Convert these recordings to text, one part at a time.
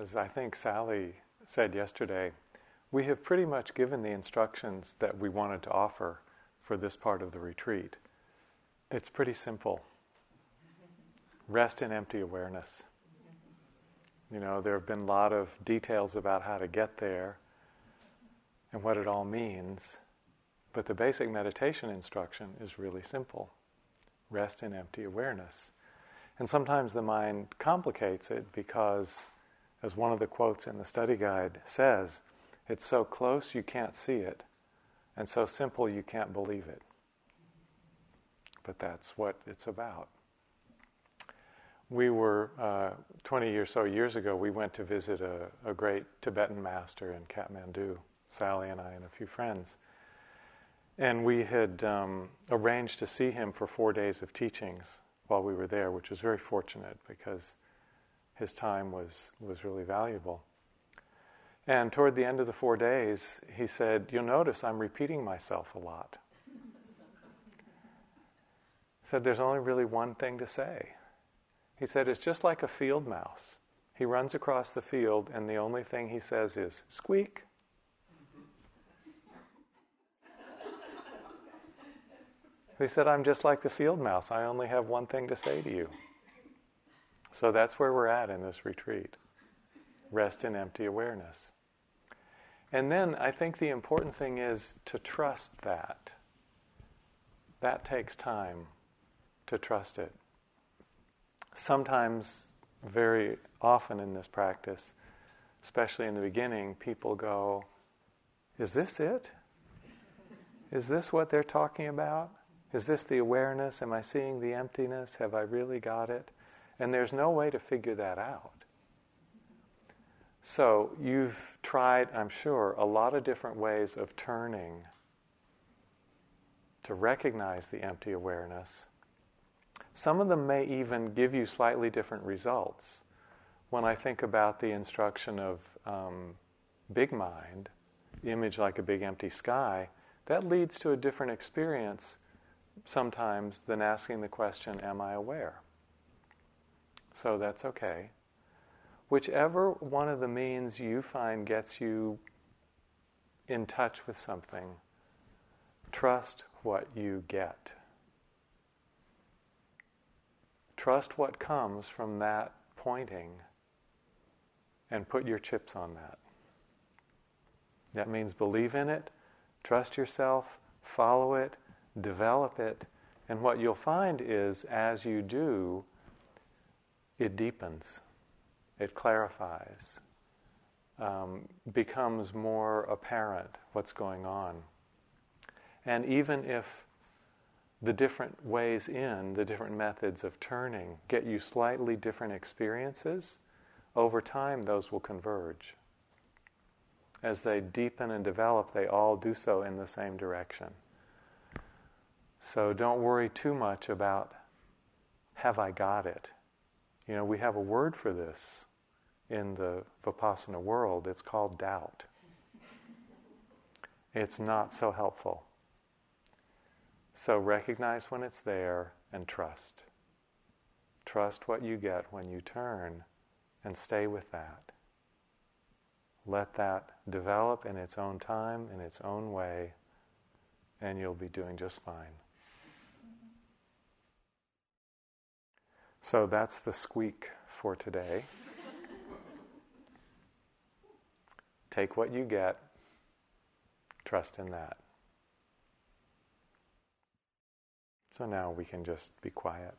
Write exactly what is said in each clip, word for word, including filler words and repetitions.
as I think Sally said yesterday, we have pretty much given the instructions that we wanted to offer for this part of the retreat. It's pretty simple. Rest in empty awareness. You know, there have been a lot of details about how to get there and what it all means, but the basic meditation instruction is really simple. Rest in empty awareness. And sometimes the mind complicates it because, as one of the quotes in the study guide says, it's so close you can't see it, and so simple you can't believe it. But that's what it's about. We were, uh, twenty or so years ago, we went to visit a, a great Tibetan master in Kathmandu, Sally and I and a few friends. And we had um, arranged to see him for four days of teachings while we were there, which was very fortunate because his time was, was really valuable. And toward the end of the four days, he said, "You'll notice I'm repeating myself a lot." He said, "There's only really one thing to say." He said, "It's just like a field mouse. He runs across the field, and the only thing he says is, 'Squeak.'" He said, "I'm just like the field mouse. I only have one thing to say to you." So that's where we're at in this retreat. Rest in empty awareness. And then I think the important thing is to trust that. That takes time to trust it. Sometimes, very often in this practice, especially in the beginning, people go, "Is this it? Is this what they're talking about? Is this the awareness? Am I seeing the emptiness? Have I really got it?" And there's no way to figure that out. So you've tried, I'm sure, a lot of different ways of turning to recognize the empty awareness. Some of them may even give you slightly different results. When I think about the instruction of um, Big Mind, the image like a big empty sky, that leads to a different experience sometimes than asking the question, "Am I aware?" So that's okay. Whichever one of the means you find gets you in touch with something, trust what you get. Trust what comes from that pointing and put your chips on that. That means believe in it, trust yourself, follow it, develop it, and what you'll find is as you do, it deepens, it clarifies, um, becomes more apparent what's going on. And even if the different ways in, the different methods of turning get you slightly different experiences, over time those will converge. As they deepen and develop, they all do so in the same direction. So don't worry too much about, "Have I got it?" You know, we have a word for this in the Vipassana world. It's called doubt. It's not so helpful. So recognize when it's there and trust. Trust what you get when you turn and stay with that. Let that develop in its own time, in its own way, and you'll be doing just fine. So that's the squeak for today. Take what you get, trust in that. So now we can just be quiet.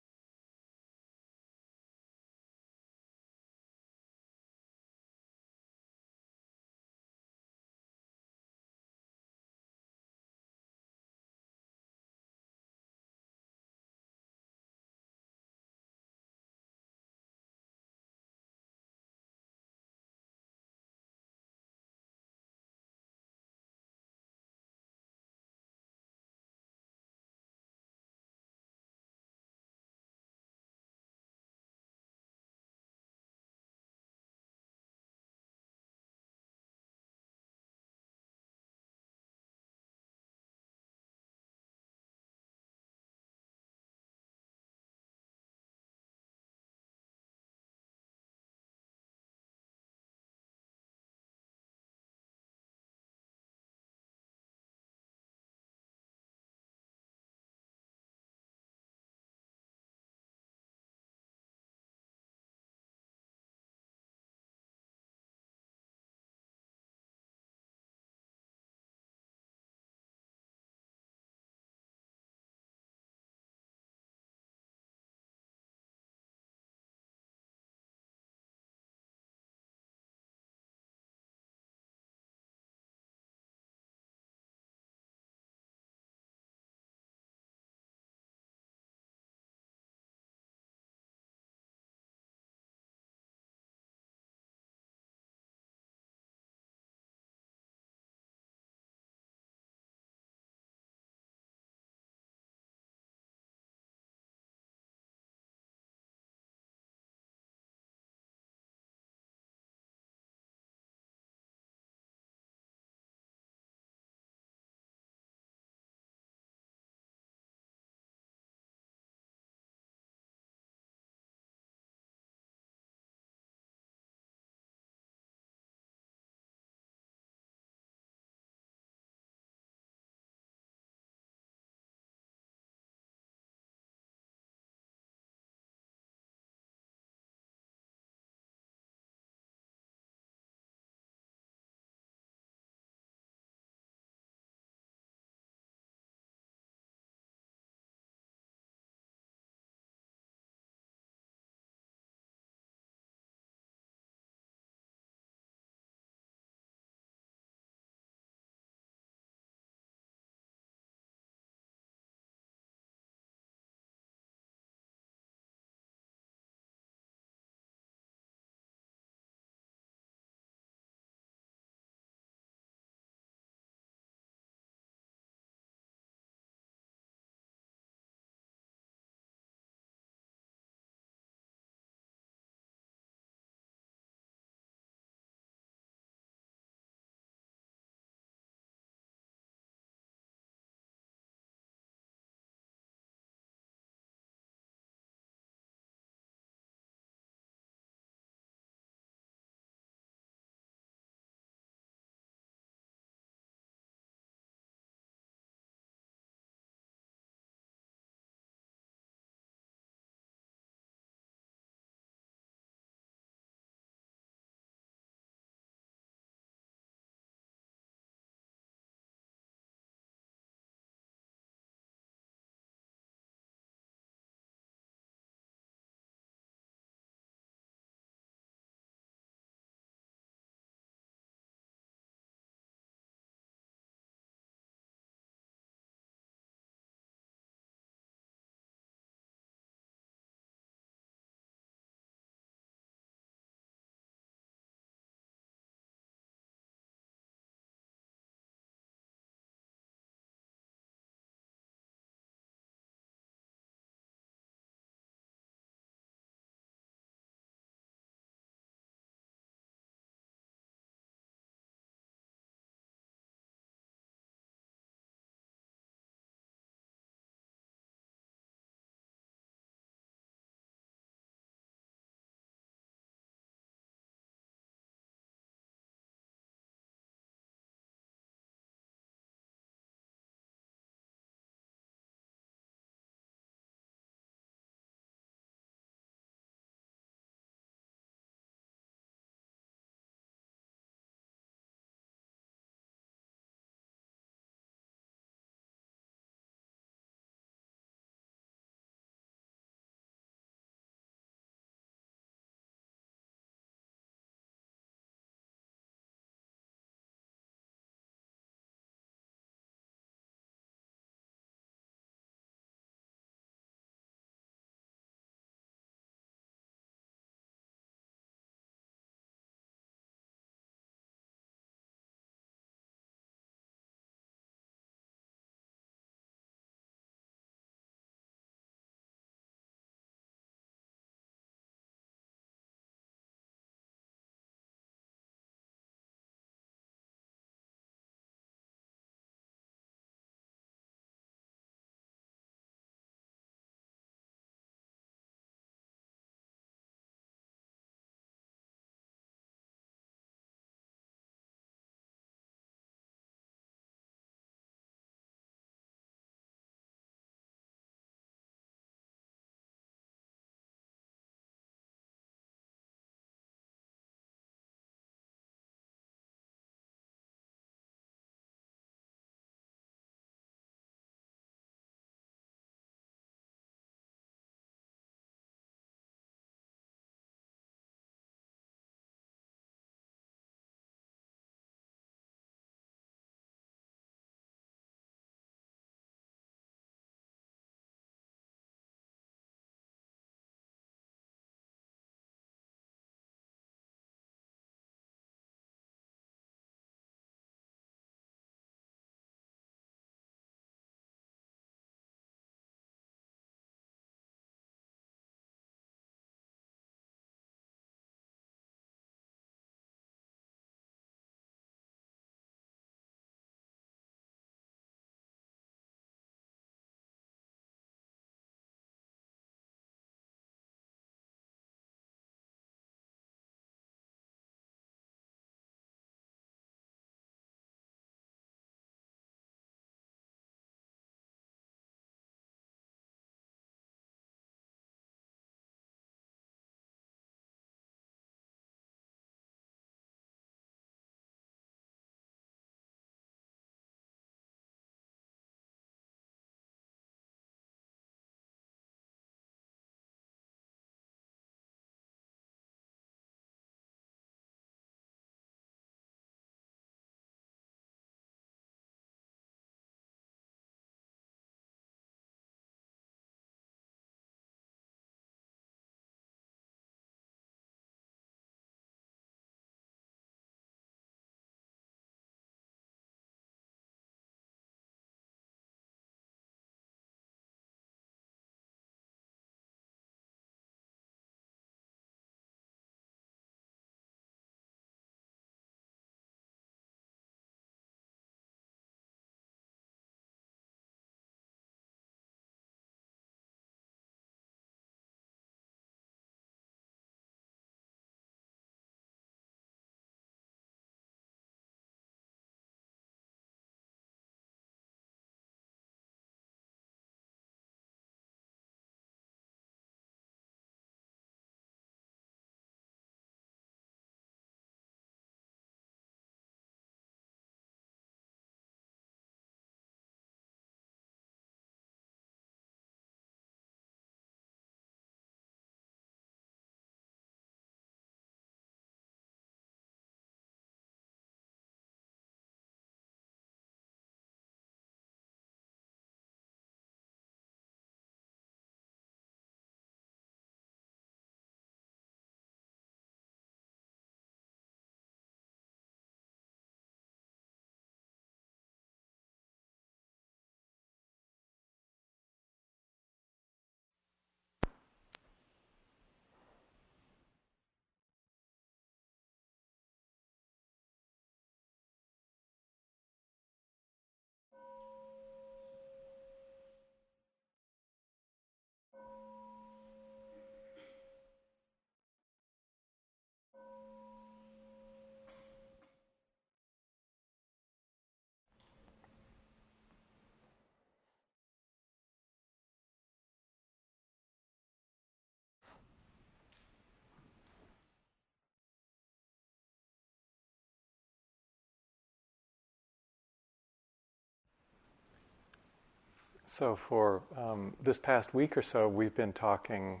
So for um, this past week or so, we've been talking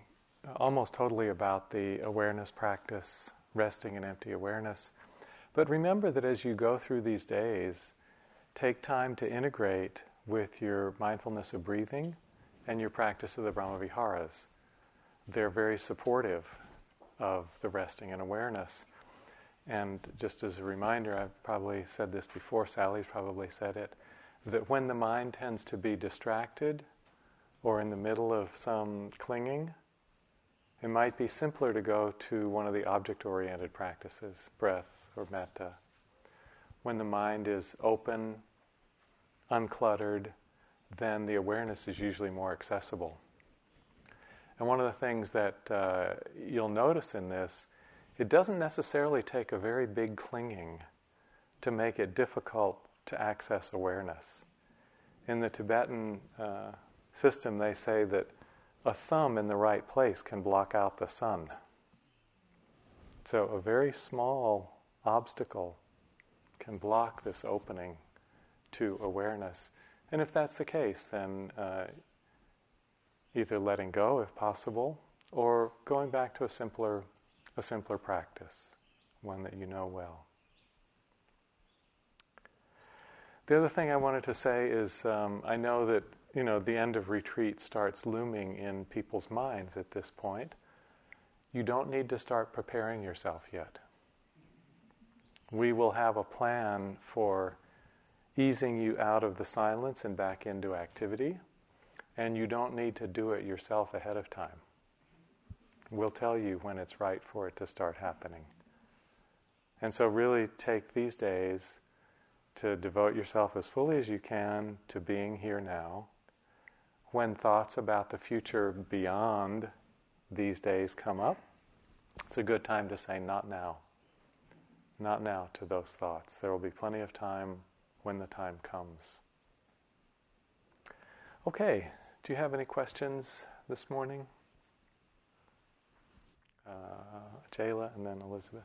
almost totally about the awareness practice, resting in empty awareness. But remember that as you go through these days, take time to integrate with your mindfulness of breathing and your practice of the Brahmaviharas. They're very supportive of the resting in awareness. And just as a reminder, I've probably said this before, Sally's probably said it, that when the mind tends to be distracted or in the middle of some clinging, it might be simpler to go to one of the object-oriented practices, breath or metta. When the mind is open, uncluttered, then the awareness is usually more accessible. And one of the things that uh, you'll notice in this, it doesn't necessarily take a very big clinging to make it difficult to access awareness. In the Tibetan uh, system, they say that a thumb in the right place can block out the sun. So a very small obstacle can block this opening to awareness. And if that's the case, then uh, either letting go, if possible, or going back to a simpler, a simpler practice, one that you know well. The other thing I wanted to say is um, I know that you know the end of retreat starts looming in people's minds at this point. You don't need to start preparing yourself yet. We will have a plan for easing you out of the silence and back into activity, and you don't need to do it yourself ahead of time. We'll tell you when it's right for it to start happening. And so really take these days to devote yourself as fully as you can to being here now. When thoughts about the future beyond these days come up, it's a good time to say, not now. Not now to those thoughts. There will be plenty of time when the time comes. Okay, do you have any questions this morning? Uh, Jayla and then Elizabeth.